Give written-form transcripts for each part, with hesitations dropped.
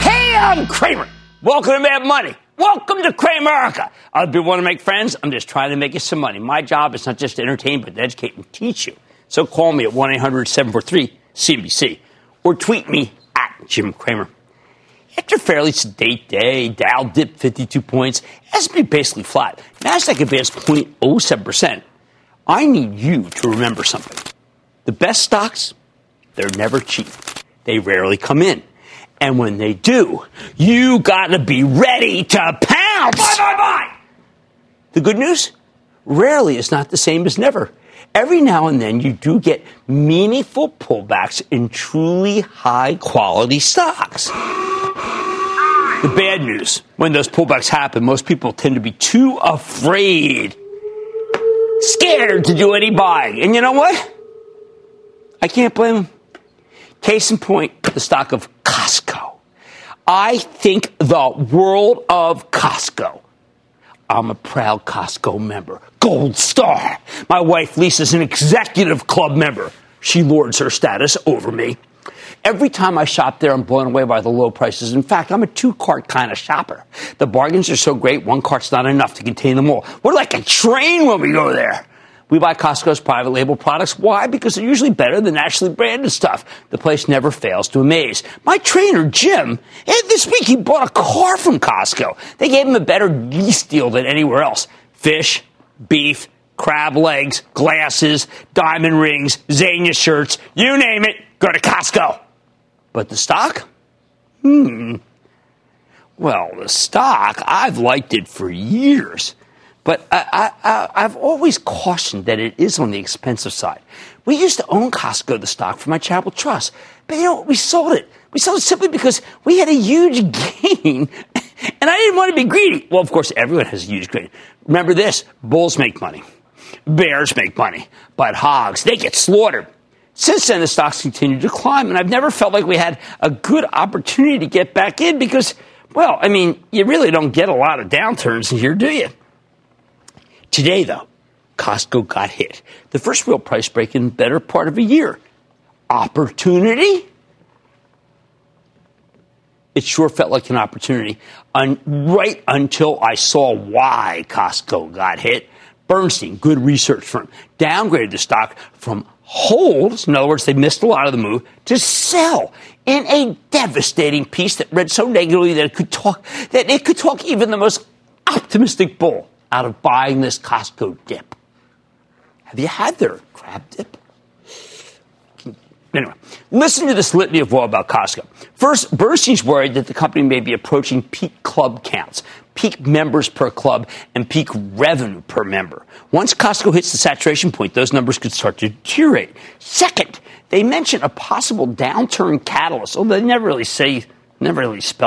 Hey, I'm Kramer. Welcome to Mad Money. Welcome to Kramerica. A lot of people want to make friends. I'm just trying to make you some money. My job is not just to entertain, but to educate and teach you. So call me at 1-800-743-CNBC or tweet me at Jim Kramer. After a fairly sedate day, Dow dipped 52 points, S&P basically flat, Nasdaq advanced 0.07%. I need you to remember something. The best stocks, they're never cheap. They rarely come in. And when they do, you gotta be ready to pounce! Buy, buy, buy! The good news? Rarely is not the same as never. Every now and then, you do get meaningful pullbacks in truly high-quality stocks. The bad news, when those pullbacks happen, most people tend to be too scared to do any buying. And you know what? I can't blame them. Case in point, the stock of Costco. I think the world of Costco. I'm a proud Costco member. Gold star. My wife, Lisa's an executive club member. She lords her status over me. Every time I shop there, I'm blown away by the low prices. In fact, I'm a two-cart kind of shopper. The bargains are so great, one cart's not enough to contain them all. We're like a train when we go there. We buy Costco's private label products. Why? Because they're usually better than nationally branded stuff. The place never fails to amaze. My trainer, Jim, this week he bought a car from Costco. They gave him a better lease deal than anywhere else. Fish, beef, crab legs, glasses, diamond rings, Zegna shirts, you name it, go to Costco. But the stock? Well, the stock, I've liked it for years. But I've always cautioned that it is on the expensive side. We used to own Costco, the stock, for my Charitable Trust. But you know what? We sold it. We sold it simply because we had a huge gain, and I didn't want to be greedy. Well, of course, everyone has a huge gain. Remember this. Bulls make money. Bears make money. But hogs, they get slaughtered. Since then, the stocks continued to climb, and I've never felt like we had a good opportunity to get back in because, well, I mean, you really don't get a lot of downturns in here, do you? Today, though, Costco got hit. The first real price break in the better part of a year. Opportunity? It sure felt like an opportunity, right until I saw why Costco got hit. Bernstein, good research firm, downgraded the stock from holds, in other words, they missed a lot of the move, to sell in a devastating piece that read so negatively that it could talk even the most optimistic bull out of buying this Costco dip. Have you had their crab dip? Anyway, listen to this litany of woe about Costco. First, Bernstein's worried that the company may be approaching peak club counts, peak members per club, and peak revenue per member. Once Costco hits the saturation point, those numbers could start to deteriorate. Second, they mention a possible downturn catalyst, although they never really spell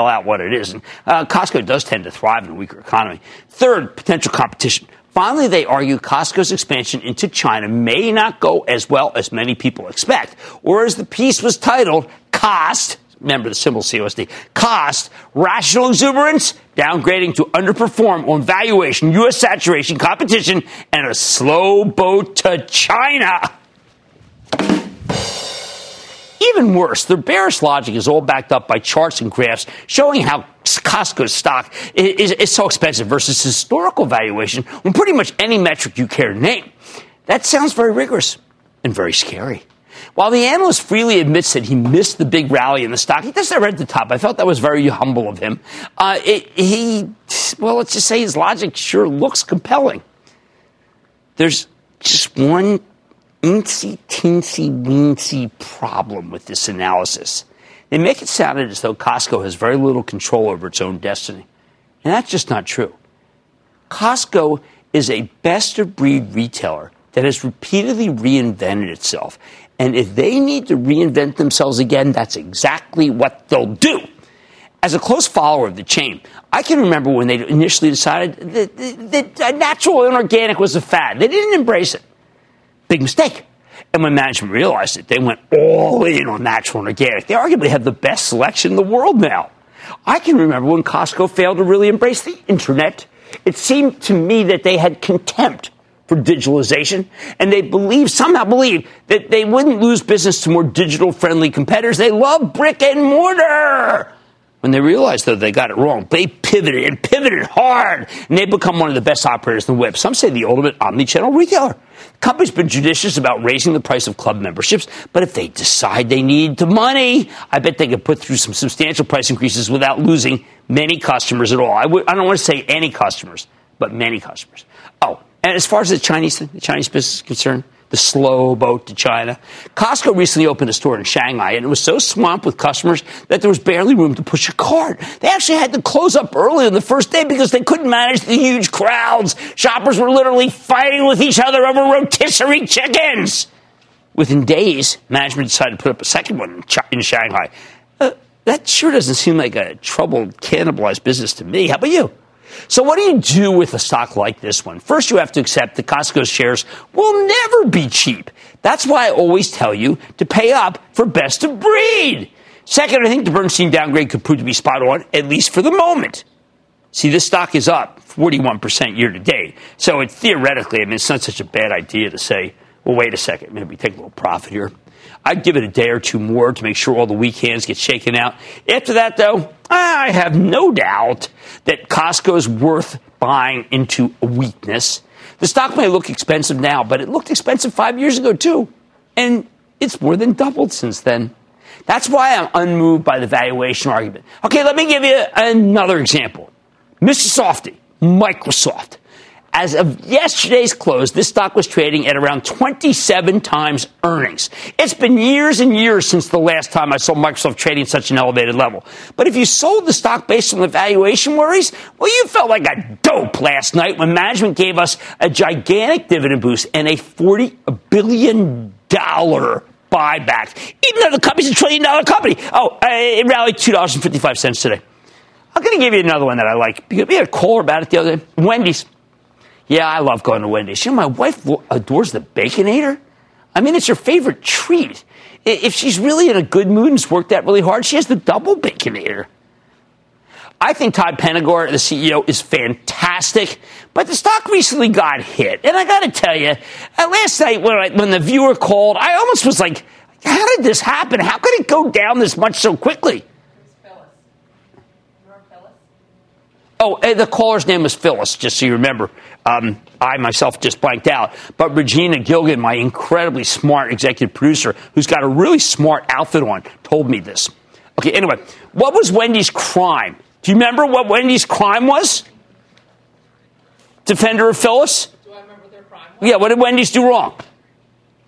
out what it is. And Costco does tend to thrive in a weaker economy. Third, potential competition. Finally, they argue Costco's expansion into China may not go as well as many people expect, or as the piece was titled, Cost, remember the symbol COSD, Cost, Rational Exuberance, Downgrading to Underperform on Valuation, U.S. Saturation, Competition, and a Slow Boat to China. Even worse, their bearish logic is all backed up by charts and graphs showing how Costco's stock is so expensive versus historical valuation on pretty much any metric you care to name. That sounds very rigorous and very scary. While the analyst freely admits that he missed the big rally in the stock, he does that right at the top. I felt that was very humble of him. Let's just say his logic sure looks compelling. There's just one teensy-weensy problem with this analysis. They make it sound as though Costco has very little control over its own destiny. And that's just not true. Costco is a best-of-breed retailer that has repeatedly reinvented itself And if they need to reinvent themselves again, that's exactly what they'll do. As a close follower of the chain, I can remember when they initially decided that natural and organic was a fad. They didn't embrace it. Big mistake. And when management realized it, they went all in on natural and organic. They arguably have the best selection in the world now. I can remember when Costco failed to really embrace the internet. It seemed to me that they had contempt for digitalization, and they somehow believed that they wouldn't lose business to more digital-friendly competitors. They love brick and mortar. When they realized, though, they got it wrong, they pivoted and pivoted hard, and they've become one of the best operators in the web. Some say the ultimate omnichannel retailer. The company's been judicious about raising the price of club memberships, but if they decide they need the money, I bet they could put through some substantial price increases without losing many customers at all. I don't want to say any customers, but many customers. Oh, and as far as the Chinese business is concerned, the slow boat to China. Costco recently opened a store in Shanghai, and it was so swamped with customers that there was barely room to push a cart. They actually had to close up early on the first day because they couldn't manage the huge crowds. Shoppers were literally fighting with each other over rotisserie chickens. Within days, management decided to put up a second one in Shanghai. That sure doesn't seem like a troubled, cannibalized business to me. How about you? So what do you do with a stock like this one? First, you have to accept that Costco shares will never be cheap. That's why I always tell you to pay up for best of breed. Second, I think the Bernstein downgrade could prove to be spot on, at least for the moment. See, this stock is up 41% year to date. So it theoretically, it's not such a bad idea to say, well, wait a second, maybe take a little profit here. I'd give it a day or two more to make sure all the weak hands get shaken out. After that, though, I have no doubt that Costco's worth buying into a weakness. The stock may look expensive now, but it looked expensive 5 years ago, too. And it's more than doubled since then. That's why I'm unmoved by the valuation argument. Okay, let me give you another example. Mr. Softy, Microsoft. As of yesterday's close, this stock was trading at around 27 times earnings. It's been years and years since the last time I saw Microsoft trading at such an elevated level. But if you sold the stock based on the valuation worries, well, you felt like a dope last night when management gave us a gigantic dividend boost and a $40 billion buyback, even though the company's $1 trillion company. Oh, it rallied $2.55 today. I'm going to give you another one that I like, because we had a caller about it the other day. Wendy's. Yeah, I love going to Wendy's. You know, my wife adores the Baconator. I mean, it's her favorite treat. If she's really in a good mood and has worked out really hard, she has the double Baconator. I think Todd Penegor, the CEO, is fantastic, but the stock recently got hit. And I got to tell you, last night when the viewer called, I almost was like, how did this happen? How could it go down this much so quickly? Oh, the caller's name was Phyllis, just so you remember. I myself just blanked out. But Regina Gilgan, my incredibly smart executive producer, who's got a really smart outfit on, told me this. Okay, anyway, what was Wendy's crime? Do you remember what Wendy's crime was? Defender of Phyllis? Do I remember their crime? Yeah, what did Wendy's do wrong?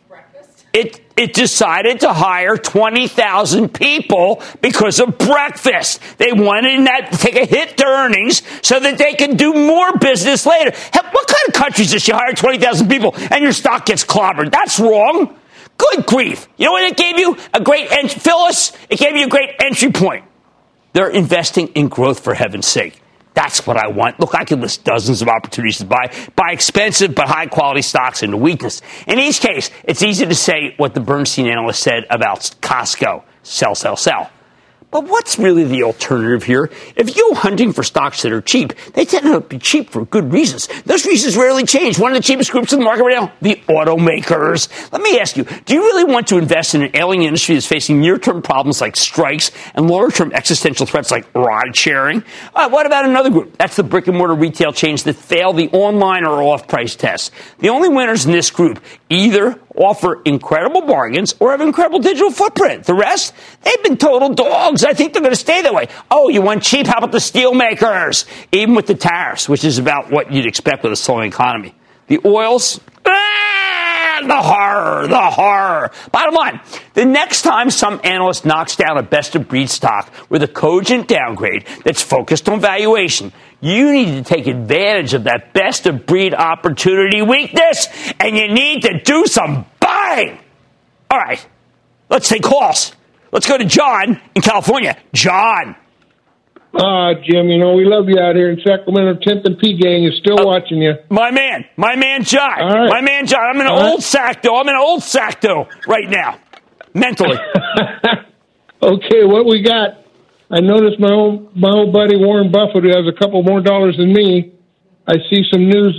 Breakfast? It decided to hire 20,000 people because of breakfast. They wanted that to take a hit to earnings so that they could do more business later. Hell, what kind of country is this? You hire 20,000 people and your stock gets clobbered. That's wrong. Good grief. You know what it gave you? A great entry. Phyllis, it gave you a great entry point. They're investing in growth, for heaven's sake. That's what I want. Look, I could list dozens of opportunities to buy expensive but high-quality stocks into weakness. In each case, it's easy to say what the Bernstein analyst said about Costco, sell, sell, sell. But what's really the alternative here? If you go hunting for stocks that are cheap, they tend to be cheap for good reasons. Those reasons rarely change. One of the cheapest groups in the market right now, the automakers. Let me ask you, do you really want to invest in an ailing industry that's facing near-term problems like strikes and longer-term existential threats like ride-sharing? What about another group? That's the brick-and-mortar retail chains that fail the online or off-price tests. The only winners in this group either offer incredible bargains or have incredible digital footprint. The rest, they've been total dogs. I think they're going to stay that way. Oh, you want cheap? How about the steel makers? Even with the tariffs, which is about what you'd expect with a slowing economy. The oils, the horror. Bottom line, the next time some analyst knocks down a best-of-breed stock with a cogent downgrade that's focused on valuation, you need to take advantage of that best-of-breed opportunity weakness, and you need to do some buying. All right, let's take calls. Let's go to John in California. John. Jim, you know, we love you out here in Sacramento. 10th and P gang is still watching you. My man, John. All right. My man, John. I'm in an old sack, though. I'm in an old sack, though, right now, mentally. Okay, what we got? I noticed my old buddy Warren Buffett, who has a couple more dollars than me. I see some news.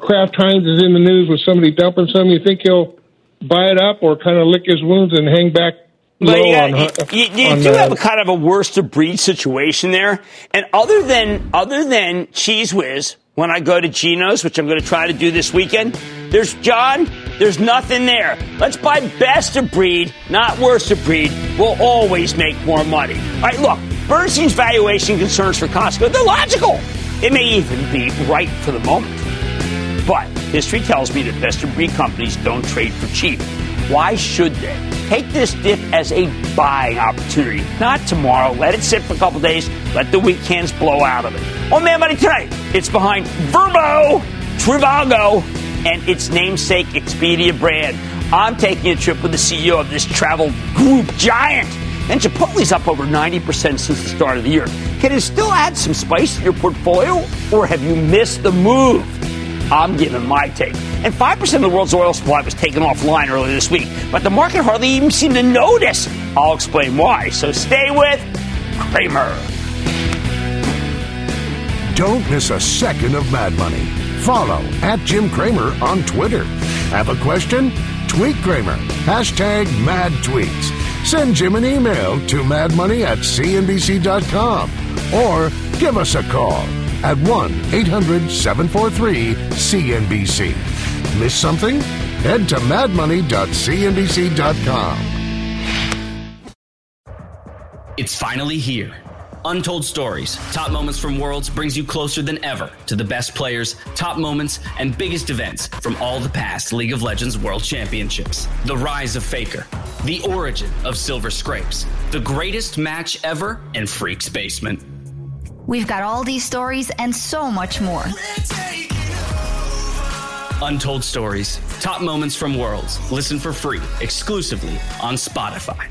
Kraft Heinz is in the news with somebody dumping some. You think he'll buy it up or kind of lick his wounds and hang back? You do have a kind of a worst of breed situation there. And other than Cheese Whiz, when I go to Gino's, which I'm going to try to do this weekend, there's John. There's nothing there. Let's buy best of breed, not worst of breed. We'll always make more money. All right, look, Bernstein's valuation concerns for Costco, they're logical. It may even be right for the moment. But history tells me that best of breed companies don't trade for cheap. Why should they? Take this dip as a buying opportunity. Not tomorrow. Let it sit for a couple days. Let the weekends blow out of it. On Mad Money tonight, it's behind Vrbo, Trivago, and its namesake Expedia brand. I'm taking a trip with the CEO of this travel group giant. And Chipotle's up over 90% since the start of the year. Can it still add some spice to your portfolio, or have you missed the move? I'm giving my take. And 5% of the world's oil supply was taken offline earlier this week, but the market hardly even seemed to notice. I'll explain why. So stay with Kramer. Don't miss a second of Mad Money. Follow @JimKramer on Twitter. Have a question? Tweet Kramer. #MadTweets. Send Jim an email to madmoney@cnbc.com or give us a call at 1-800-743-CNBC. Miss something? Head to madmoney.cnbc.com. It's finally here. Untold Stories, Top Moments from Worlds brings you closer than ever to the best players, top moments, and biggest events from all the past League of Legends World Championships. The rise of Faker, the origin of Silver Scrapes, the greatest match ever, and Freak's Basement. We've got all these stories and so much more. Untold Stories, Top Moments from Worlds. Listen for free, exclusively on Spotify.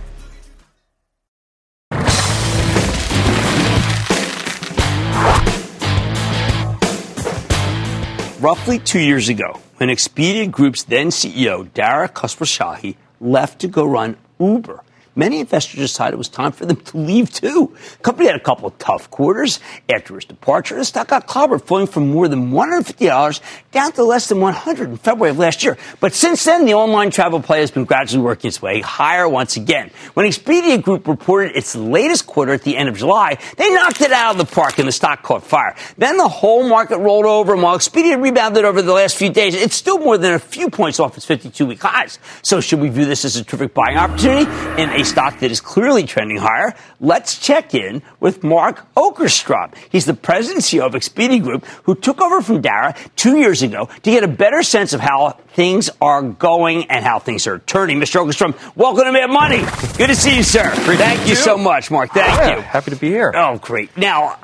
Roughly 2 years ago, when Expedia Group's then CEO, Dara Khosrowshahi, left to go run Uber, many investors decided it was time for them to leave, too. The company had a couple of tough quarters. After his departure, the stock got clobbered, falling from more than $150 down to less than $100 in February of last year. But since then, the online travel play has been gradually working its way higher once again. When Expedia Group reported its latest quarter at the end of July, they knocked it out of the park and the stock caught fire. Then the whole market rolled over, and while Expedia rebounded over the last few days, it's still more than a few points off its 52-week highs. So should we view this as a terrific buying opportunity? And a stock that is clearly trending higher, let's check in with Mark Okerstrom. He's the president and CEO of Expedia Group, who took over from Dara 2 years ago to get a better sense of how things are going and how things are turning. Mr. Okerstrom, welcome to Mad Money. Good to see you, sir. Thank you so much, Mark. Thank you. Happy to be here. Oh, great. Now,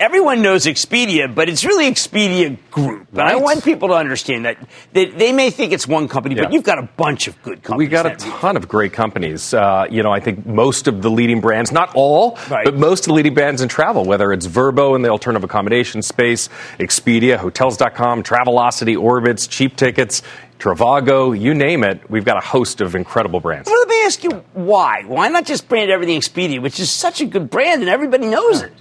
everyone knows Expedia, but it's really Expedia Group. Right. And I want people to understand that they may think it's one company, but you've got a bunch of good companies. We got a ton of great companies. I think most of the leading brands, not all, but most of the leading brands in travel, whether it's Vrbo in the alternative accommodation space, Expedia, Hotels.com, Travelocity, Orbitz, Cheap Tickets, Trivago, you name it, we've got a host of incredible brands. Well, let me ask you why. Why not just brand everything Expedia, which is such a good brand and everybody knows it?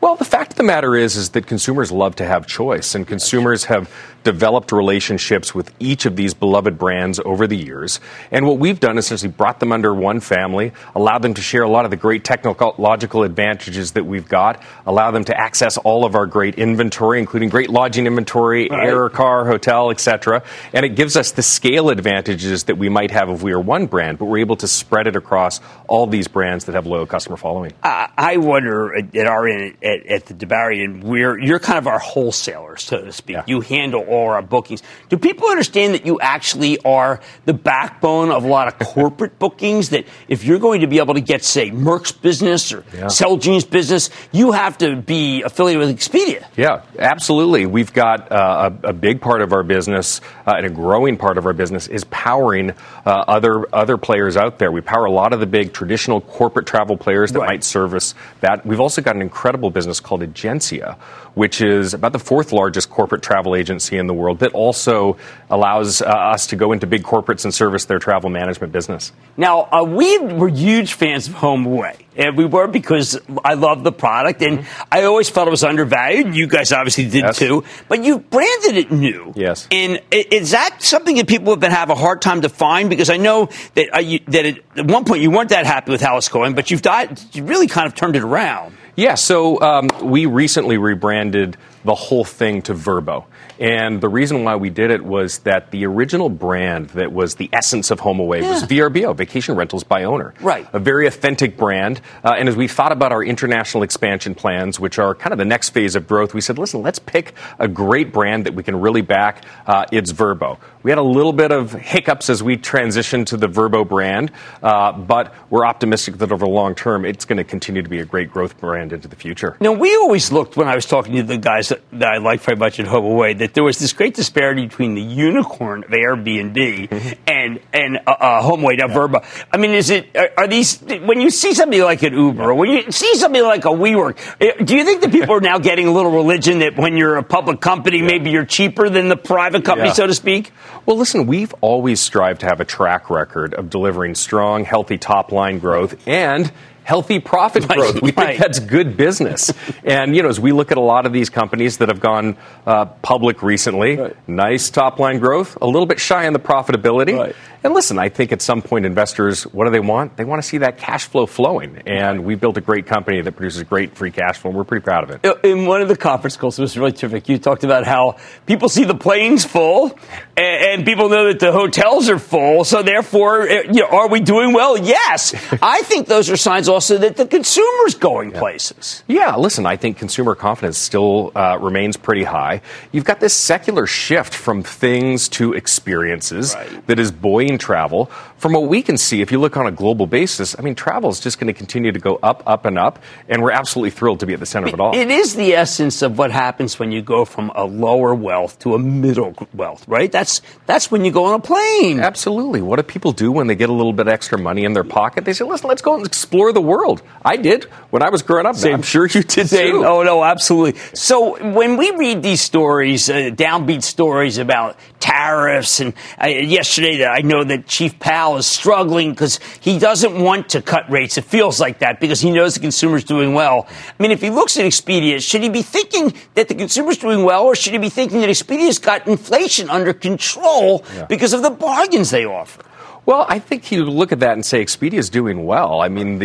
Well, the fact of the matter is that consumers love to have choice, and consumers have developed relationships with each of these beloved brands over the years. And what we've done is essentially brought them under one family, allowed them to share a lot of the great technological advantages that we've got, allow them to access all of our great inventory, including great lodging inventory, air, car, hotel, etc. And it gives us the scale advantages that we might have if we are one brand, but we're able to spread it across all these brands that have loyal customer following. I wonder at our end, at the Debarry, and you're kind of our wholesaler, so to speak. Yeah. You handle all our bookings. Do people understand that you actually are the backbone of a lot of corporate bookings, that if you're going to be able to get, say, Merck's business or Celgene's business, you have to be affiliated with Expedia? Yeah, absolutely. We've got a big part of our business and a growing part of our business is powering other players out there. We power a lot of the big traditional corporate travel players that might service that. We've also got an incredible business called Egencia, which is about the fourth largest corporate travel agency in the world that also allows us to go into big corporates and service their travel management business. Now, we were huge fans of HomeAway, and we were because I love the product, and I always felt it was undervalued. You guys obviously did too, but you branded it new. Yes. And is that something that people have been having a hard time to find? Because I know that, at one point you weren't that happy with how it's going, but you really kind of turned it around. Yeah, so we recently rebranded the whole thing to Vrbo. And the reason why we did it was that the original brand that was the essence of HomeAway was VRBO, Vacation Rentals by Owner. Right. A very authentic brand. And as we thought about our international expansion plans, which are kind of the next phase of growth, we said, listen, let's pick a great brand that we can really back. It's Vrbo. We had a little bit of hiccups as we transitioned to the Vrbo brand, but we're optimistic that over the long term, it's going to continue to be a great growth brand into the future. Now, we always looked, when I was talking to the guys that I liked very much at HomeAway, that there was this great disparity between the unicorn of Airbnb and HomeAway, now Vrbo. I mean, are these, when you see somebody like an Uber, or when you see somebody like a WeWork, do you think that people are now getting a little religion that when you're a public company, maybe you're cheaper than the private company, so to speak? Well, listen, we've always strived to have a track record of delivering strong, healthy top-line growth and healthy profit growth. We think that's good business. And, as we look at a lot of these companies that have gone public recently, nice top-line growth, a little bit shy on the profitability. Right. And listen, I think at some point investors, what do they want? They want to see that cash flow flowing. And we built a great company that produces great free cash flow, and we're pretty proud of it. In one of the conference calls, it was really terrific. You talked about how people see the planes full, and people know that the hotels are full. So therefore, are we doing well? Yes. I think those are signs also that the consumer's going places. Yeah, listen, I think consumer confidence still remains pretty high. You've got this secular shift from things to experiences that is buoyant travel. From what we can see, if you look on a global basis, I mean, travel is just going to continue to go up, up, and up, and we're absolutely thrilled to be at the center of it all. It is the essence of what happens when you go from a lower wealth to a middle wealth, right? That's when you go on a plane. Absolutely. What do people do when they get a little bit extra money in their pocket? They say, listen, let's go and explore the world. I did when I was growing up. Same. I'm sure you did too. Oh, no, absolutely. So when we read these stories, downbeat stories about tariffs, and yesterday I know that Chief Powell is struggling because he doesn't want to cut rates. It feels like that because he knows the consumer's doing well. I mean, if he looks at Expedia, should he be thinking that the consumer's doing well, or should he be thinking that Expedia's got inflation under control because of the bargains they offer? Well, I think you look at that and say Expedia's doing well. I mean,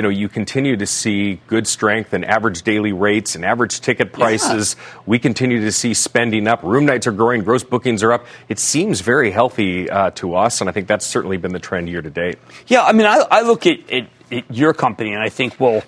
you continue to see good strength in average daily rates and average ticket prices. Yeah. We continue to see spending up. Room nights are growing. Gross bookings are up. It seems very healthy to us, and I think that's certainly been the trend year to date. Yeah, I mean, I look at your company, and I think, well,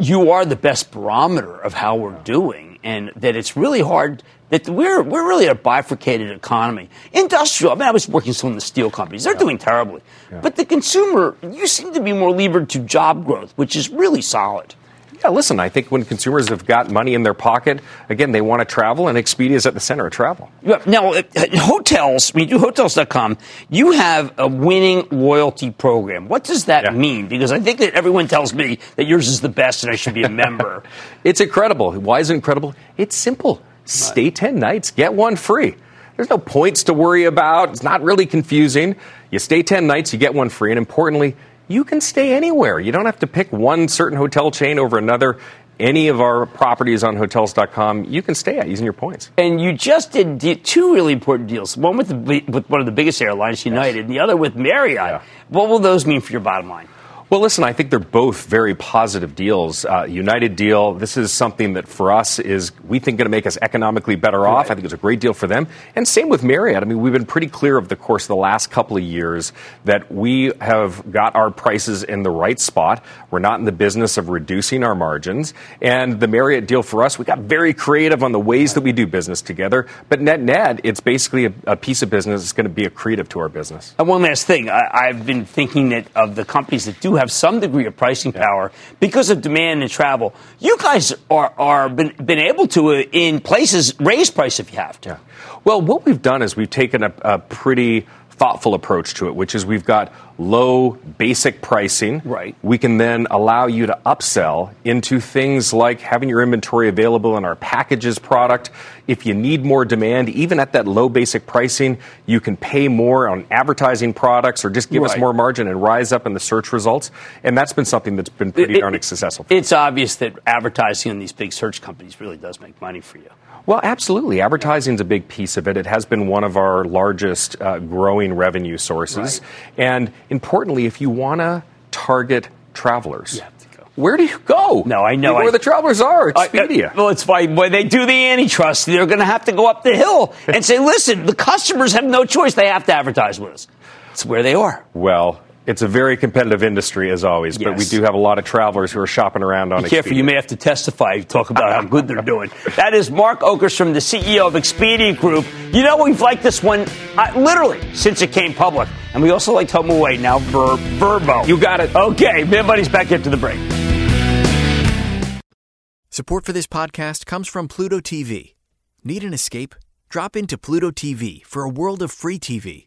you are the best barometer of how we're doing, and that it's really hard that we're really a bifurcated economy. Industrial, I mean, I was working still in the steel companies. They're doing terribly. Yeah. But the consumer, you seem to be more levered to job growth, which is really solid. Yeah, listen, I think when consumers have got money in their pocket, again, they want to travel, and Expedia is at the center of travel. Now, hotels, when you do Hotels.com, you have a winning loyalty program. What does that mean? Because I think that everyone tells me that yours is the best and I should be a member. It's incredible. Why is it incredible? It's simple. Stay 10 nights, get one free. There's no points to worry about. It's not really confusing. You stay 10 nights, you get one free. And importantly, you can stay anywhere. You don't have to pick one certain hotel chain over another. Any of our properties on Hotels.com, you can stay at using your points. And you just did two really important deals, one with one of the biggest airlines, United, and the other with Marriott. What will those mean for your bottom line? Well, listen, I think they're both very positive deals. United deal, this is something that for us is, we think, going to make us economically better off. Right. I think it's a great deal for them. And same with Marriott. I mean, we've been pretty clear over the course of the last couple of years that we have got our prices in the right spot. We're not in the business of reducing our margins. And the Marriott deal for us, we got very creative on the ways that we do business together. But net-net, it's basically a piece of business that's going to be accretive to our business. And one last thing. I've been thinking that of the companies that do have some degree of pricing power because of demand and travel. You guys are been able to, in places, raise price if you have to. Yeah. Well, what we've done is we've taken a pretty thoughtful approach to it, which is we've got low basic pricing. Right. We can then allow you to upsell into things like having your inventory available in our packages product. If you need more demand, even at that low basic pricing, you can pay more on advertising products or just give us more margin and rise up in the search results. And that's been something that's been pretty darn successful. It's obvious that advertising on these big search companies really does make money for you. Well, absolutely. Advertising is a big piece of it. It has been one of our largest growing revenue sources. Right. And importantly, if you want to target travelers, where do you go? No, I know. Where the travelers are, Expedia. Well, it's why when they do the antitrust, they're going to have to go up the hill and say, listen, the customers have no choice. They have to advertise with us. It's where they are. Well, it's a very competitive industry, as always, but we do have a lot of travelers who are shopping around on Expedia. Be careful. You may have to testify, talk about how good they're doing. That is Mark Okerstrom, the CEO of Expedia Group. You know, we've liked this one literally since it came public. And we also liked HomeAway, now Vrbo. You got it. Okay, everybody's back into the break. Support for this podcast comes from Pluto TV. Need an escape? Drop into Pluto TV for a world of free TV.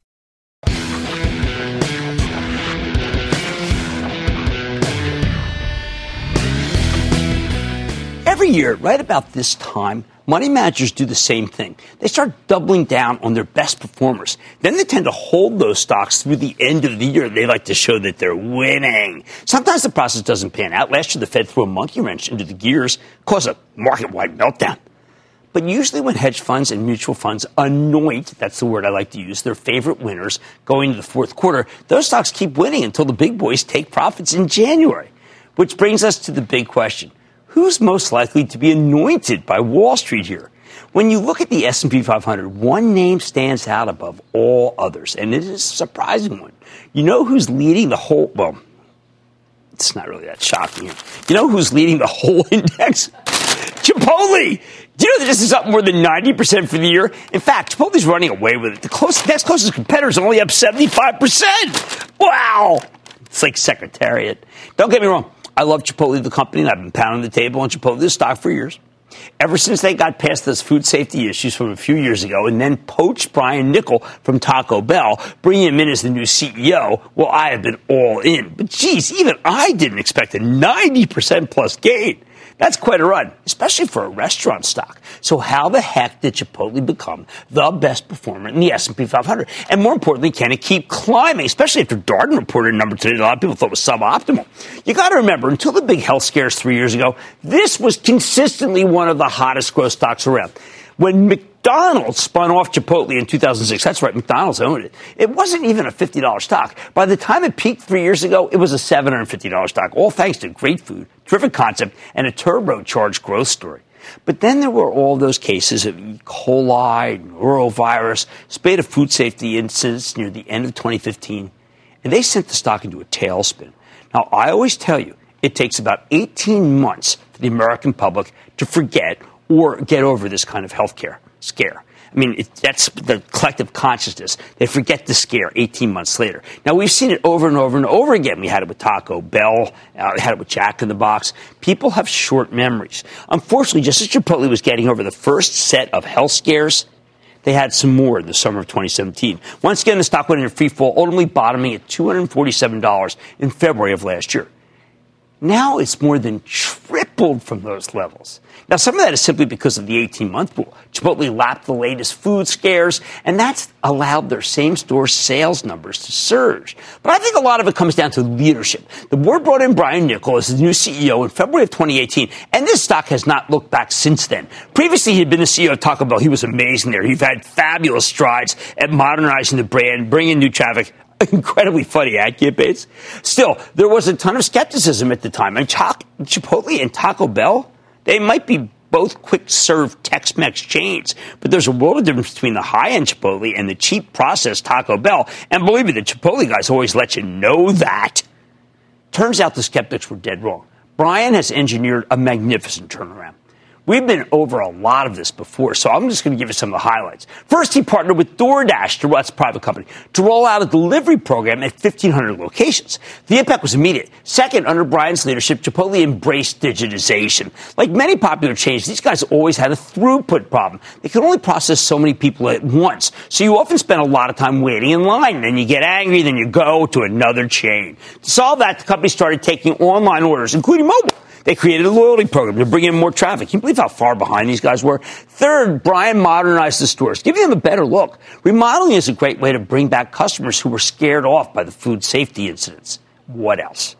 Every year, right about this time, money managers do the same thing. They start doubling down on their best performers. Then they tend to hold those stocks through the end of the year. They like to show that they're winning. Sometimes the process doesn't pan out. Last year, the Fed threw a monkey wrench into the gears, caused a market-wide meltdown. But usually when hedge funds and mutual funds anoint, that's the word I like to use, their favorite winners going into the fourth quarter, those stocks keep winning until the big boys take profits in January. Which brings us to the big question. Who's most likely to be anointed by Wall Street here? When you look at the S&P 500, one name stands out above all others, and it is a surprising one. You know who's leading the whole, well, it's not really that shocking here. You know who's leading the whole index? Chipotle! Do you know that this is up more than 90% for the year? In fact, Chipotle's running away with it. The next closest competitor is only up 75%. Wow! It's like Secretariat. Don't get me wrong. I love Chipotle, the company, and I've been pounding the table on Chipotle's stock for years. Ever since they got past those food safety issues from a few years ago and then poached Brian Niccol from Taco Bell, bringing him in as the new CEO, well, I have been all in. But, geez, even I didn't expect a 90% plus gain. That's quite a run, especially for a restaurant stock. So how the heck did Chipotle become the best performer in the S&P 500? And more importantly, can it keep climbing, especially after Darden reported a number today that a lot of people thought was suboptimal? You got to remember, until the big health scares 3 years ago, this was consistently one of the hottest growth stocks around. When McDonald's spun off Chipotle in 2006, that's right, McDonald's owned it. It wasn't even a $50 stock. By the time it peaked 3 years ago, it was a $750 stock, all thanks to great food, terrific concept, and a turbocharged growth story. But then there were all those cases of E. coli, norovirus, spate of food safety incidents near the end of 2015, and they sent the stock into a tailspin. Now, I always tell you, it takes about 18 months for the American public to forget or get over this kind of health care scare. I mean, that's the collective consciousness. They forget the scare 18 months later. Now, we've seen it over and over and over again. We had it with Taco Bell. We had it with Jack in the Box. People have short memories. Unfortunately, just as Chipotle was getting over the first set of health scares, they had some more in the summer of 2017. Once again, the stock went into free fall, ultimately bottoming at $247 in February of last year. Now it's more than tripled from those levels. Now, some of that is simply because of the 18-month rule. Chipotle lapped the latest food scares, and that's allowed their same-store sales numbers to surge. But I think a lot of it comes down to leadership. The board brought in Brian Niccol as the new CEO in February of 2018, and this stock has not looked back since then. Previously, he had been the CEO of Taco Bell. He was amazing there. He's had fabulous strides at modernizing the brand, bringing new traffic. Incredibly funny, accurate base. Still, there was a ton of skepticism at the time. And Chipotle and Taco Bell, they might be both quick-serve Tex-Mex chains, but there's a world of difference between the high-end Chipotle and the cheap processed Taco Bell. And believe me, the Chipotle guys always let you know that. Turns out the skeptics were dead wrong. Brian has engineered a magnificent turnaround. We've been over a lot of this before, so I'm just going to give you some of the highlights. First, he partnered with DoorDash, that's a private company, to roll out a delivery program at 1,500 locations. The impact was immediate. Second, under Brian's leadership, Chipotle embraced digitization. Like many popular chains, these guys always had a throughput problem. They could only process so many people at once, so you often spend a lot of time waiting in line. Then you get angry, then you go to another chain. To solve that, the company started taking online orders, including mobile. They created a loyalty program to bring in more traffic. Can you believe how far behind these guys were? Third, Brian modernized the stores, giving them a better look. Remodeling is a great way to bring back customers who were scared off by the food safety incidents. What else?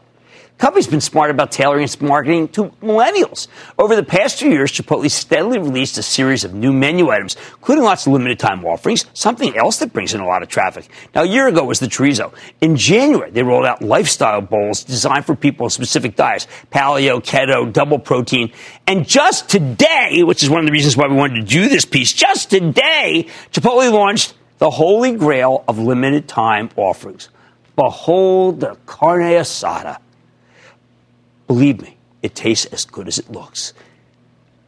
The company's been smart about tailoring its marketing to millennials. Over the past 2 years, Chipotle steadily released a series of new menu items, including lots of limited-time offerings, something else that brings in a lot of traffic. Now, a year ago was the chorizo. In January, they rolled out lifestyle bowls designed for people on specific diets, paleo, keto, double protein. And just today, which is one of the reasons why we wanted to do this piece, just today, Chipotle launched the holy grail of limited-time offerings. Behold the carne asada. Believe me, it tastes as good as it looks.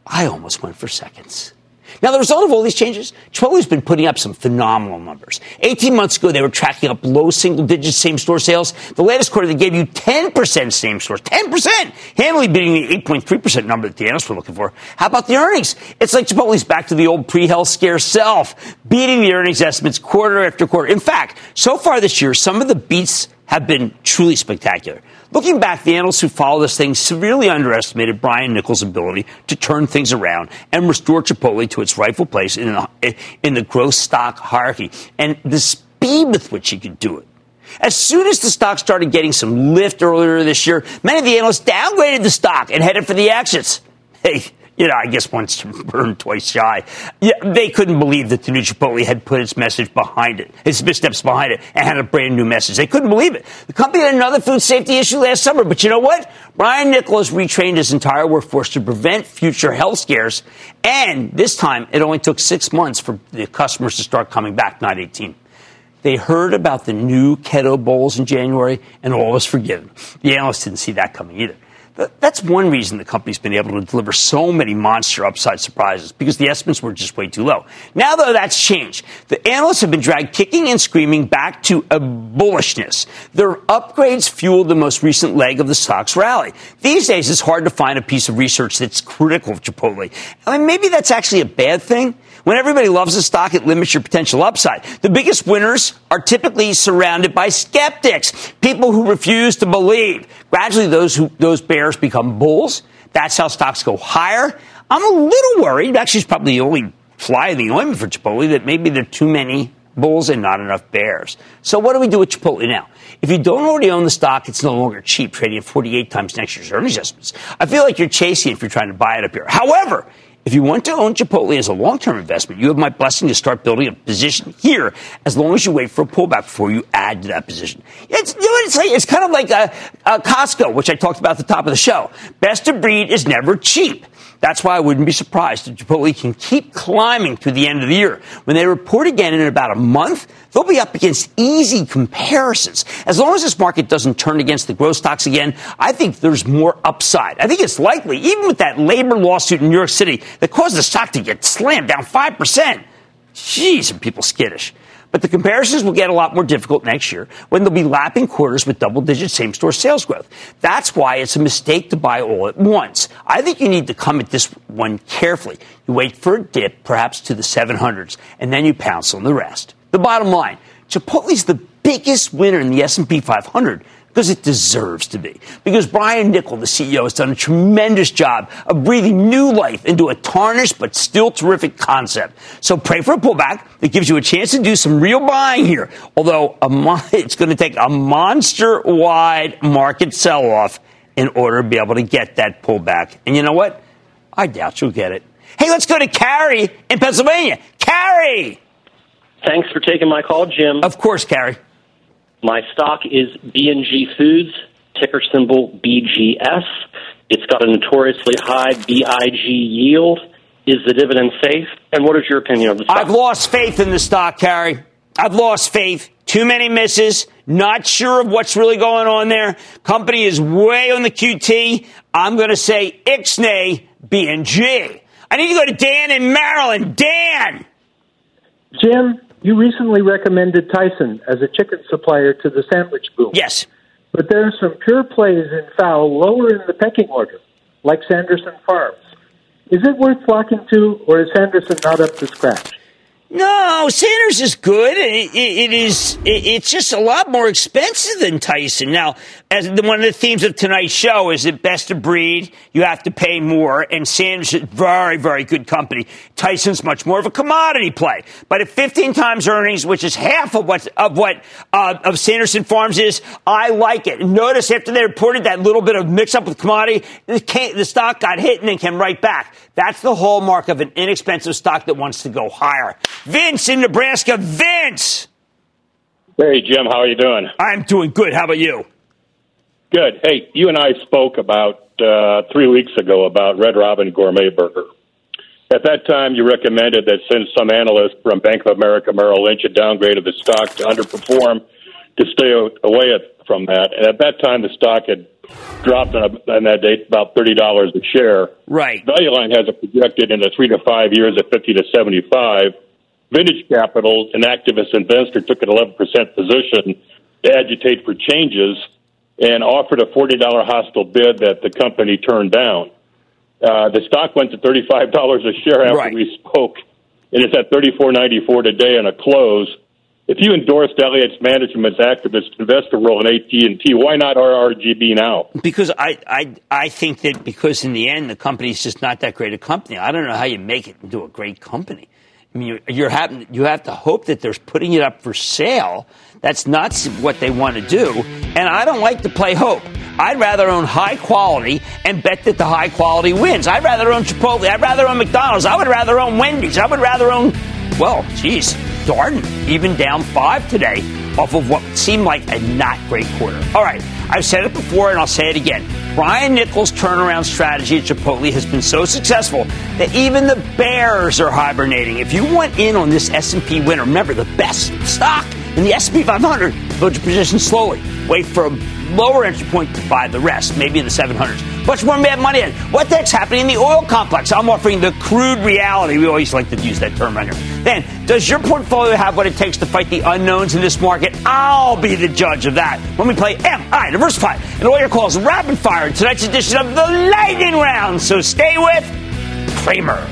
I almost went for seconds. Now, the result of all these changes, Chipotle's been putting up some phenomenal numbers. 18 months ago, they were tracking up low single-digit same-store sales. The latest quarter, they gave you 10% same-store. 10%! Handily beating the 8.3% number that the analysts were looking for. How about the earnings? It's like Chipotle's back to the old pre-health scare self, beating the earnings estimates quarter after quarter. In fact, so far this year, some of the beats have been truly spectacular. Looking back, the analysts who follow this thing severely underestimated Brian Niccol's ability to turn things around and restore Chipotle to its rightful place in the growth stock hierarchy, and the speed with which he could do it. As soon as the stock started getting some lift earlier this year, many of the analysts downgraded the stock and headed for the exits. Hey, you know, I guess once burned, twice shy. Yeah, they couldn't believe that the new Chipotle had put its message behind it, its missteps behind it, and had a brand new message. They couldn't believe it. The company had another food safety issue last summer, but you know what? Brian Niccol has retrained his entire workforce to prevent future health scares, and this time it only took 6 months for the customers to start coming back, not 18. They heard about the new keto bowls in January, and all was forgiven. The analysts didn't see that coming either. That's one reason the company's been able to deliver so many monster upside surprises, because the estimates were just way too low. Now, though, that's changed. The analysts have been dragged kicking and screaming back to a bullishness. Their upgrades fueled the most recent leg of the stock's rally. These days, it's hard to find a piece of research that's critical of Chipotle. I mean, maybe that's actually a bad thing. When everybody loves a stock, it limits your potential upside. The biggest winners are typically surrounded by skeptics, people who refuse to believe. Gradually, those bears become bulls. That's how stocks go higher. I'm a little worried. Actually, it's probably the only fly in the ointment for Chipotle, that maybe there are too many bulls and not enough bears. So what do we do with Chipotle now? If you don't already own the stock, it's no longer cheap, trading at 48 times next year's earnings estimates. I feel like you're chasing it if you're trying to buy it up here. However, if you want to own Chipotle as a long-term investment, you have my blessing to start building a position here as long as you wait for a pullback before you add to that position. It's, you know what it's like? It's kind of like a Costco, which I talked about at the top of the show. Best of breed is never cheap. That's why I wouldn't be surprised if Chipotle can keep climbing through the end of the year. When they report again in about a month, they'll be up against easy comparisons. As long as this market doesn't turn against the growth stocks again, I think there's more upside. I think it's likely, even with that labor lawsuit in New York City that caused the stock to get slammed down 5%. Jeez, are people skittish. But the comparisons will get a lot more difficult next year when they'll be lapping quarters with double-digit same-store sales growth. That's why it's a mistake to buy all at once. I think you need to come at this one carefully. You wait for a dip, perhaps to the 700s, and then you pounce on the rest. The bottom line, Chipotle's the biggest winner in the S&P 500 because it deserves to be. Because Brian Niccol, the CEO, has done a tremendous job of breathing new life into a tarnished but still terrific concept. So pray for a pullback that gives you a chance to do some real buying here. Although it's going to take a monster-wide market sell-off in order to be able to get that pullback. And you know what? I doubt you'll get it. Hey, let's go to Carrie in Pennsylvania. Carrie! Thanks for taking my call, Jim. Of course, Carrie. My stock is B&G Foods, ticker symbol BGF. It's got a notoriously high BIG yield. Is the dividend safe? And what is your opinion of the stock? I've lost faith in the stock, Carrie. I've lost faith. Too many misses. Not sure of what's really going on there. Company is way on the QT. I'm going to say Ixnay B&G. I need to go to Dan in Maryland. Dan! Jim, you recently recommended Tyson as a chicken supplier to the sandwich boom. Yes. But there are some pure plays in fowl lower in the pecking order, like Sanderson Farms. Is it worth flocking to, or is Sanderson not up to scratch? No, Sanders is good. It's just a lot more expensive than Tyson. Now, as one of the themes of tonight's show is that best of breed, you have to pay more, and Sanders is very, very good company. Tyson's much more of a commodity play. But at 15 times earnings, which is half of what Sanderson Farms is, I like it. Notice after they reported that little bit of mix-up with commodity, the stock got hit and then came right back. That's the hallmark of an inexpensive stock that wants to go higher. Vince in Nebraska. Vince! Hey, Jim. How are you doing? I'm doing good. How about you? Good. Hey, you and I spoke about 3 weeks ago about Red Robin Gourmet Burger. At that time, you recommended that since some analyst from Bank of America Merrill Lynch had downgraded the stock to underperform, to stay away from that. And at that time, the stock had dropped on that date about $30 a share. Right. Value Line has it projected in the 3 to 5 years at 50 to 75. Vintage Capital, an activist investor, took an 11% position to agitate for changes and offered a $40 hostile bid that the company turned down. The stock went to $35 a share after we spoke, and it's at $34.94 today on a close. If you endorsed Elliott's management's activist investor role in AT&T, why not RRGB now? Because I think that because in the end, the company's just not that great a company. I don't know how you make it into a great company. I mean, you have to hope that they're putting it up for sale. That's not what they want to do. And I don't like to play hope. I'd rather own high quality and bet that the high quality wins. I'd rather own Chipotle. I'd rather own McDonald's. I would rather own Wendy's. I would rather own, well, geez, Darden, even down 5 today off of what seemed like a not great quarter. All right, I've said it before and I'll say it again. Brian Niccol's turnaround strategy at Chipotle has been so successful that even the bears are hibernating. If you want in on this S&P winner, remember the best stock in the S&P 500, build your position slowly. Wait for a lower entry point to buy the rest, maybe in the 700s. Much more Mad Money in. What the heck's happening in the oil complex? I'm offering the crude reality. We always like to use that term right here. Then, does your portfolio have what it takes to fight the unknowns in this market? I'll be the judge of that when we play MI Diversify. And all your calls rapid fire in tonight's edition of the Lightning Round. So stay with Kramer.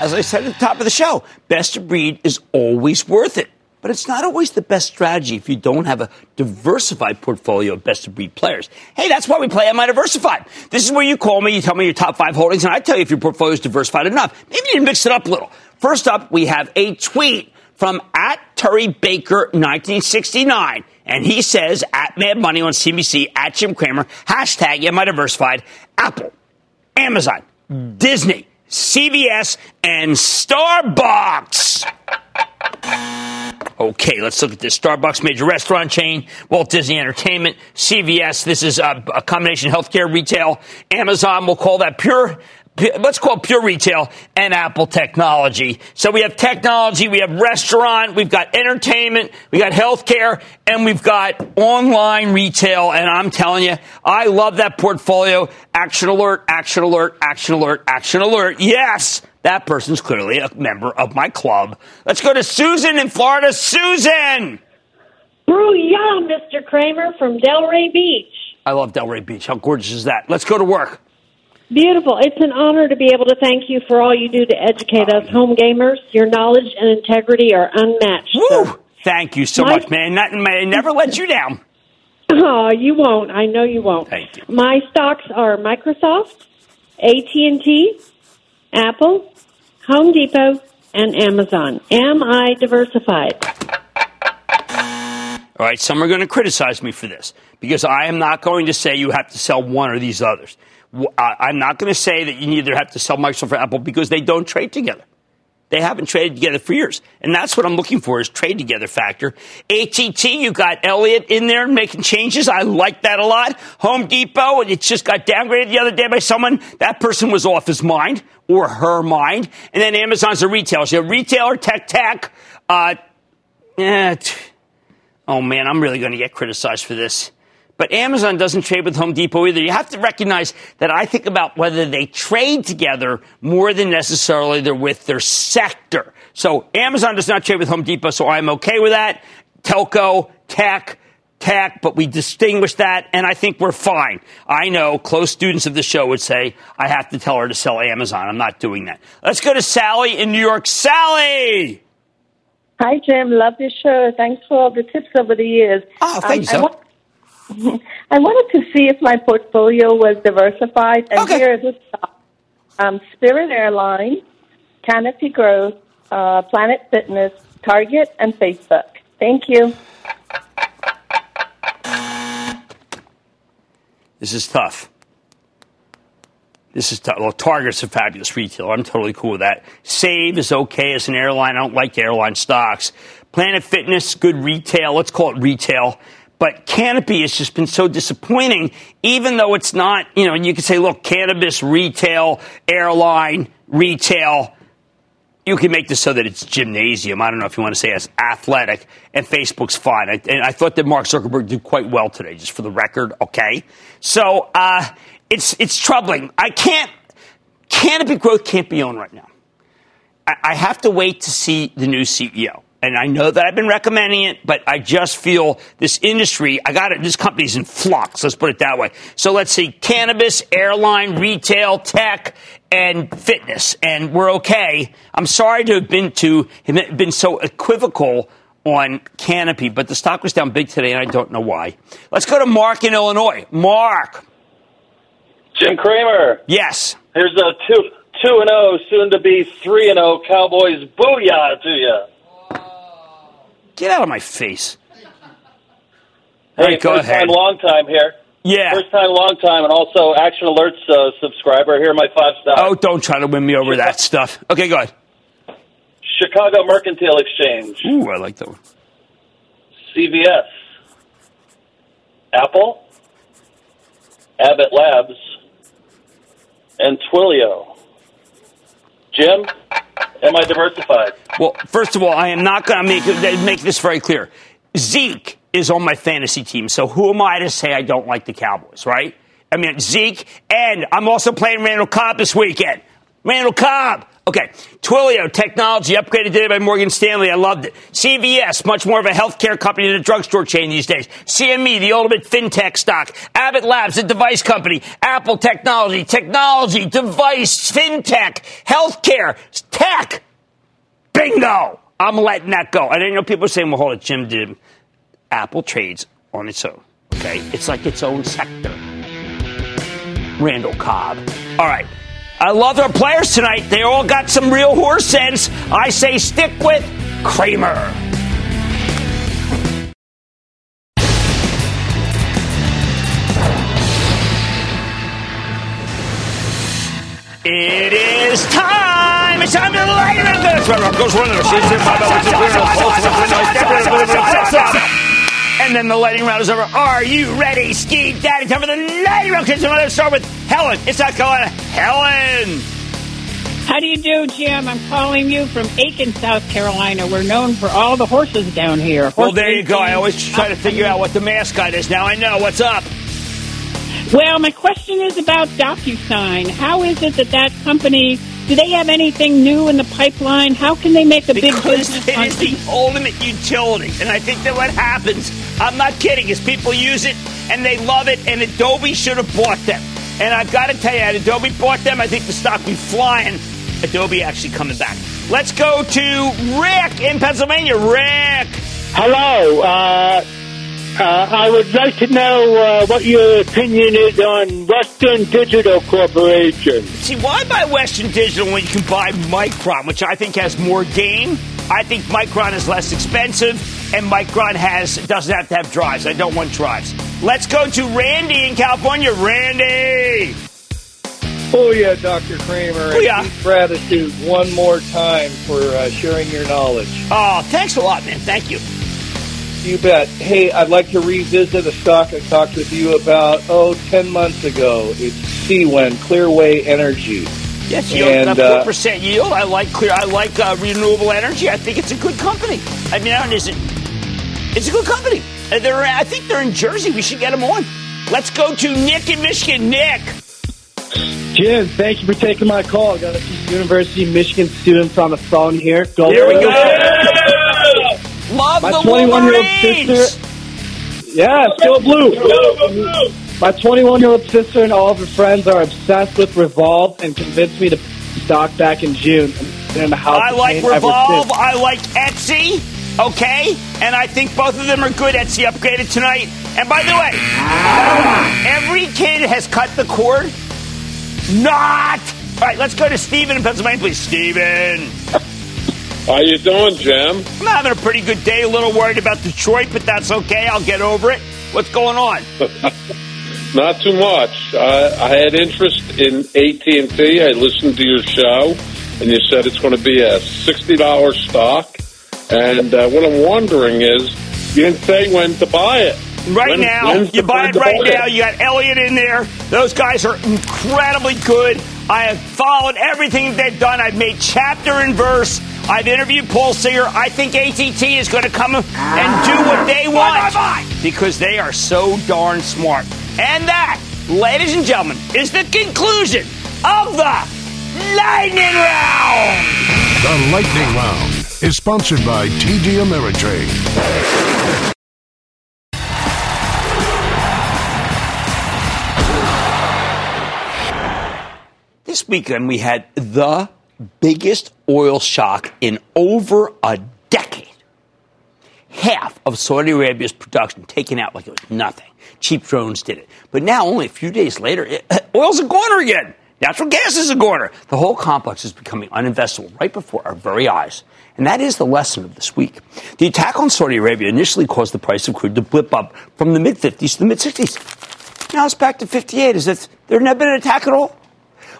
As I said at the top of the show, best of breed is always worth it. But it's not always the best strategy if you don't have a diversified portfolio of best of breed players. Hey, that's why we play MI Diversified. This is where you call me, you tell me your top 5 holdings, and I tell you if your portfolio is diversified enough. Maybe you need to mix it up a little. First up, we have a tweet from @TurryBaker1969. And he says, @MadMoney on CBC, @JimKramer, hashtag MI Diversified, Apple, Amazon, Disney, CVS, and Starbucks. Okay, let's look at this. Starbucks, major restaurant chain, Walt Disney Entertainment, CVS. This is a combination healthcare, retail, Amazon. We'll call that pure. Let's call it pure retail, and Apple technology. So we have technology, we have restaurant, we've got entertainment, we got healthcare, and we've got online retail. And I'm telling you, I love that portfolio. Action alert, action alert, action alert, action alert. Yes, that person's clearly a member of my club. Let's go to Susan in Florida. Susan! Booyah, Mr. Kramer from Delray Beach. I love Delray Beach. How gorgeous is that? Let's go to work. Beautiful. It's an honor to be able to thank you for all you do to educate us home gamers. Your knowledge and integrity are unmatched. Woo! Thank you so much, man. I never let you down. Oh, you won't. I know you won't. Thank you. My stocks are Microsoft, AT&T, Apple, Home Depot, and Amazon. Am I diversified? All right, some are going to criticize me for this because I am not going to say you have to sell one or these others. I'm not going to say that you neither have to sell Microsoft or Apple because they don't trade together. They haven't traded together for years. And that's what I'm looking for is trade together factor. AT&T, you got Elliott in there making changes. I like that a lot. Home Depot, it just got downgraded the other day by someone. That person was off his mind or her mind. And then Amazon's a retailer. So retailer, tech. Oh, man, I'm really going to get criticized for this. But Amazon doesn't trade with Home Depot either. You have to recognize that I think about whether they trade together more than necessarily they're with their sector. So Amazon does not trade with Home Depot, so I'm okay with that. Telco, tech, but we distinguish that, and I think we're fine. I know close students of the show would say, I have to tell her to sell Amazon. I'm not doing that. Let's go to Sally in New York. Sally! Hi, Jim. Love your show. Thanks for all the tips over the years. Oh, thanks, Sally. I wanted to see if my portfolio was diversified. And here are the stocks. Spirit Airlines, Canopy Growth, Planet Fitness, Target, and Facebook. Thank you. This is tough. Well, Target's a fabulous retailer. I'm totally cool with that. Save is okay as an airline. I don't like the airline stocks. Planet Fitness, good retail. Let's call it retail. But Canopy has just been so disappointing, even though it's not, you know, you could say, look, cannabis, retail, airline, retail. You can make this so that it's gymnasium. I don't know if you want to say it's athletic. And Facebook's fine. And I thought that Mark Zuckerberg did quite well today, just for the record. Okay. So it's troubling. Canopy Growth can't be owned right now. I have to wait to see the new CEO. And I know that I've been recommending it, but I just feel this industry, I got it. This company's in flux. Let's put it that way. So let's see. Cannabis, airline, retail, tech, and fitness. And we're okay. I'm sorry to have been so equivocal on Canopy, but the stock was down big today, and I don't know why. Let's go to Mark in Illinois. Mark. Jim Cramer. Yes. Here's a 2-0, soon to be 3-0 Cowboys. Booyah to you. Get out of my face. Hey, right, go ahead. Time, long time here. Yeah. First time, long time, and also Action Alerts subscriber. Here are my 5 stars. Oh, don't try to win me over that stuff. Okay, go ahead. Chicago Mercantile Exchange. Ooh, I like that one. CVS. Apple. Abbott Labs. And Twilio. Jim? Am I diversified? Well, first of all, I am not going to make this very clear. Zeke is on my fantasy team, so who am I to say I don't like the Cowboys, right? I mean, Zeke, and I'm also playing Randall Cobb this weekend. Randall Cobb. Okay. Twilio, technology, upgraded today by Morgan Stanley. I loved it. CVS, much more of a healthcare company than a drugstore chain these days. CME, the ultimate fintech stock. Abbott Labs, a device company. Apple, technology, device, fintech, healthcare, tech. Bingo. I'm letting that go. And I know people are saying, well, hold it, Jim did. Apple trades on its own. Okay. It's like its own sector. Randall Cobb. All right. I love our players tonight. They all got some real horse sense. I say stick with Cramer. It is time. It's time to light it up. And then the lighting round is over. Are you ready, Ski Daddy? Time for the lighting round. I'm going to start with Helen. It's not going. Helen. How do you do, Jim? I'm calling you from Aiken, South Carolina. We're known for all the horses down here. Well, there you go. I always try to figure out what the mascot is. Now I know. What's up? Well, my question is about DocuSign. How is it that company, do they have anything new in the pipeline? How can they make a big business? Because it is the ultimate utility. And I think that what happens, I'm not kidding, is people use it and they love it, and Adobe should have bought them. And I've got to tell you, had Adobe bought them, I think the stock would be flying. Adobe actually coming back. Let's go to Rick in Pennsylvania. Rick. Hello. I would like to know what your opinion is on Western Digital Corporation. See, why buy Western Digital when you can buy Micron, which I think has more game? I think Micron is less expensive, and Micron doesn't have to have drives. I don't want drives. Let's go to Randy in California. Randy! Oh, yeah, Dr. Kramer. Oh, yeah. Gratitude one more time for sharing your knowledge. Oh, thanks a lot, man. Thank you. You bet. Hey, I'd like to revisit a stock I talked with you about, 10 months ago. It's CWEN, Clearway Energy. Yes, yield, and 4% yield. I like renewable energy. I think it's a good company. I mean, it's a good company. I think they're in Jersey. We should get them on. Let's go to Nick in Michigan. Nick. Jim, thank you for taking my call. I've got a few University of Michigan students on the phone here. Here we go. Yeah. Love my 21-year-old sister. Yeah, still blue. My 21-year-old sister and all of her friends are obsessed with Revolve and convinced me to stock back in June. I like Revolve. I like Etsy. Okay? And I think both of them are good. Etsy upgraded tonight. And by the way, every kid has cut the cord. Not! All right, let's go to Steven in Pennsylvania, please. Steven! How you doing, Jim? I'm having a pretty good day. A little worried about Detroit, but that's okay. I'll get over it. What's going on? Not too much. I had interest in AT&T. I listened to your show, and you said it's going to be a $60 stock. And what I'm wondering is, you didn't say when to buy it. Right now, you buy it. You got Elliott in there. Those guys are incredibly good. I have followed everything they've done. I've made chapter and verse. I've interviewed Paul Singer. I think AT&T is going to come and do what they want. Because they are so darn smart. And that, ladies and gentlemen, is the conclusion of the Lightning Round. The Lightning Round is sponsored by TD Ameritrade. This weekend, we had the biggest oil shock in over a decade. Half of Saudi Arabia's production taken out like it was nothing. Cheap drones did it. But now, only a few days later, oil's a goner again. Natural gas is a goner. The whole complex is becoming uninvestable right before our very eyes. And that is the lesson of this week. The attack on Saudi Arabia initially caused the price of crude to blip up from the mid-50s to the mid-60s. Now it's back to 58. Is that there never been an attack at all?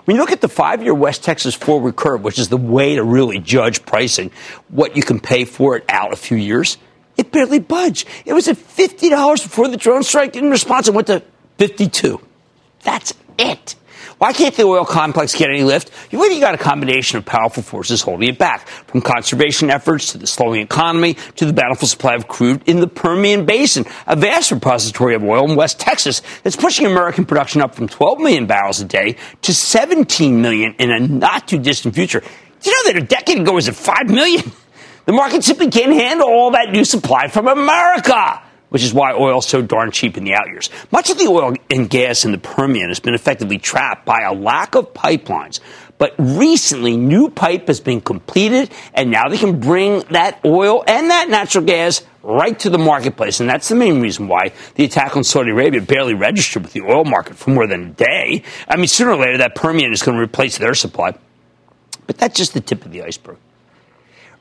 When you look at the 5-year West Texas forward curve, which is the way to really judge pricing, what you can pay for it out a few years, it barely budged. It was at $50 before the drone strike. In response, it went to $52. That's it. Why can't the oil complex get any lift? You've really got a combination of powerful forces holding it back, from conservation efforts to the slowing economy to the bountiful supply of crude in the Permian Basin, a vast repository of oil in West Texas that's pushing American production up from 12 million barrels a day to 17 million in a not-too-distant future. Do you know that a decade ago it was at 5 million? The market simply can't handle all that new supply from America, which is why oil is so darn cheap in the out years. Much of the oil and gas in the Permian has been effectively trapped by a lack of pipelines. But recently, new pipe has been completed, and now they can bring that oil and that natural gas right to the marketplace. And that's the main reason why the attack on Saudi Arabia barely registered with the oil market for more than a day. I mean, sooner or later, that Permian is going to replace their supply. But that's just the tip of the iceberg.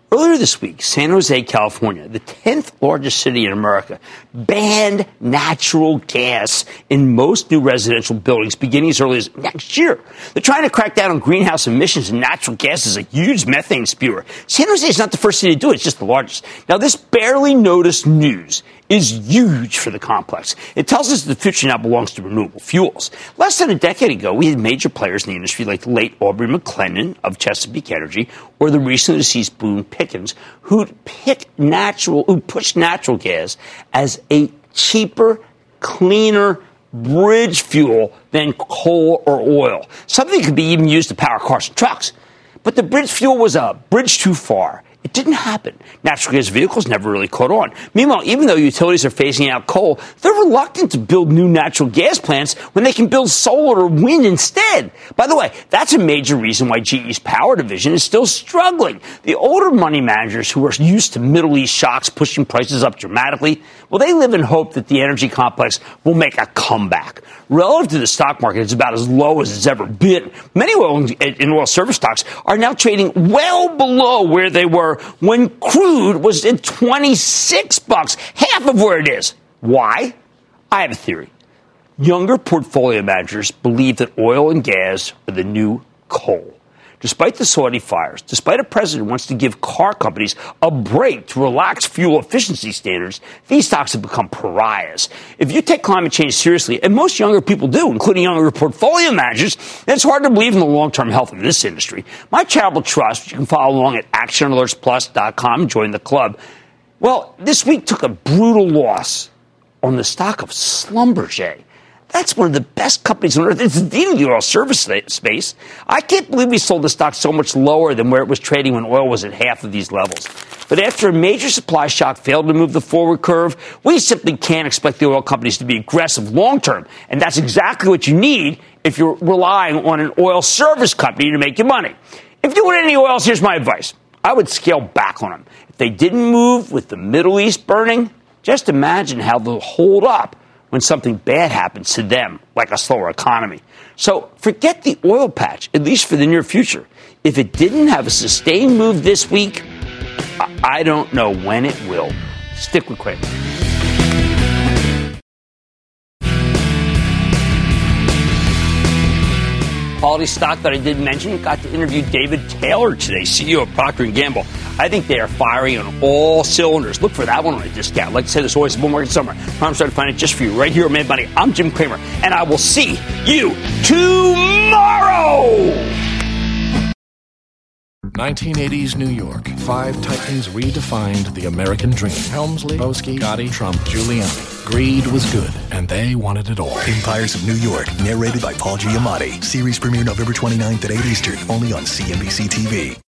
Earlier this week, San Jose, California, the 10th largest city in America, banned natural gas in most new residential buildings beginning as early as next year. They're trying to crack down on greenhouse emissions, and natural gas is a huge methane spewer. San Jose is not the first city to do it. It's just the largest. Now, this barely noticed news is huge for the complex. It tells us the future now belongs to renewable fuels. Less than a decade ago, we had major players in the industry like the late Aubrey McClendon of Chesapeake Energy or the recently deceased Boone Pickens, who pushed natural gas as a cheaper, cleaner bridge fuel than coal or oil. Something could be even used to power cars and trucks. But the bridge fuel was a bridge too far. It didn't happen, naturally, because vehicles never really caught on. Meanwhile, even though utilities are phasing out coal, they're reluctant to build new natural gas plants when they can build solar or wind instead. By the way, that's a major reason why GE's power division is still struggling. The older money managers who are used to Middle East shocks pushing prices up dramatically, well, they live in hope that the energy complex will make a comeback. Relative to the stock market, it's about as low as it's ever been. Many oil and oil service stocks are now trading well below where they were when crude was at $26, half of where it is. Why? I have a theory. Younger portfolio managers believe that oil and gas are the new coal. Despite the Saudi fires, despite a president who wants to give car companies a break to relax fuel efficiency standards, these stocks have become pariahs. If you take climate change seriously, and most younger people do, including younger portfolio managers, then it's hard to believe in the long-term health of this industry. My Charitable Trust, which you can follow along at actionalertsplus.com, join the club. Well, this week took a brutal loss on the stock of Schlumberger. That's one of the best companies on earth. It's in the oil service space. I can't believe we sold the stock so much lower than where it was trading when oil was at half of these levels. But after a major supply shock failed to move the forward curve, we simply can't expect the oil companies to be aggressive long term. And that's exactly what you need if you're relying on an oil service company to make your money. If you want any oils, here's my advice. I would scale back on them. If they didn't move with the Middle East burning, just imagine how they'll hold up when something bad happens to them, like a slower economy. So forget the oil patch, at least for the near future. If it didn't have a sustained move this week, I don't know when it will. Stick with Kramer. Quality stock that I did mention, got to interview David Taylor today, CEO of Procter & Gamble. I think they are firing on all cylinders. Look for that one on a discount. Like I said, there's always a bull market somewhere. I'm starting to find it just for you right here on Mad Money. I'm Jim Cramer, and I will see you tomorrow! 1980s New York. Five titans redefined the American dream. Helmsley, Boesky, Gotti, Trump, Giuliani. Greed was good, and they wanted it all. Empires of New York, narrated by Paul Giamatti. Series premiere November 29th at 8 Eastern, only on CNBC TV.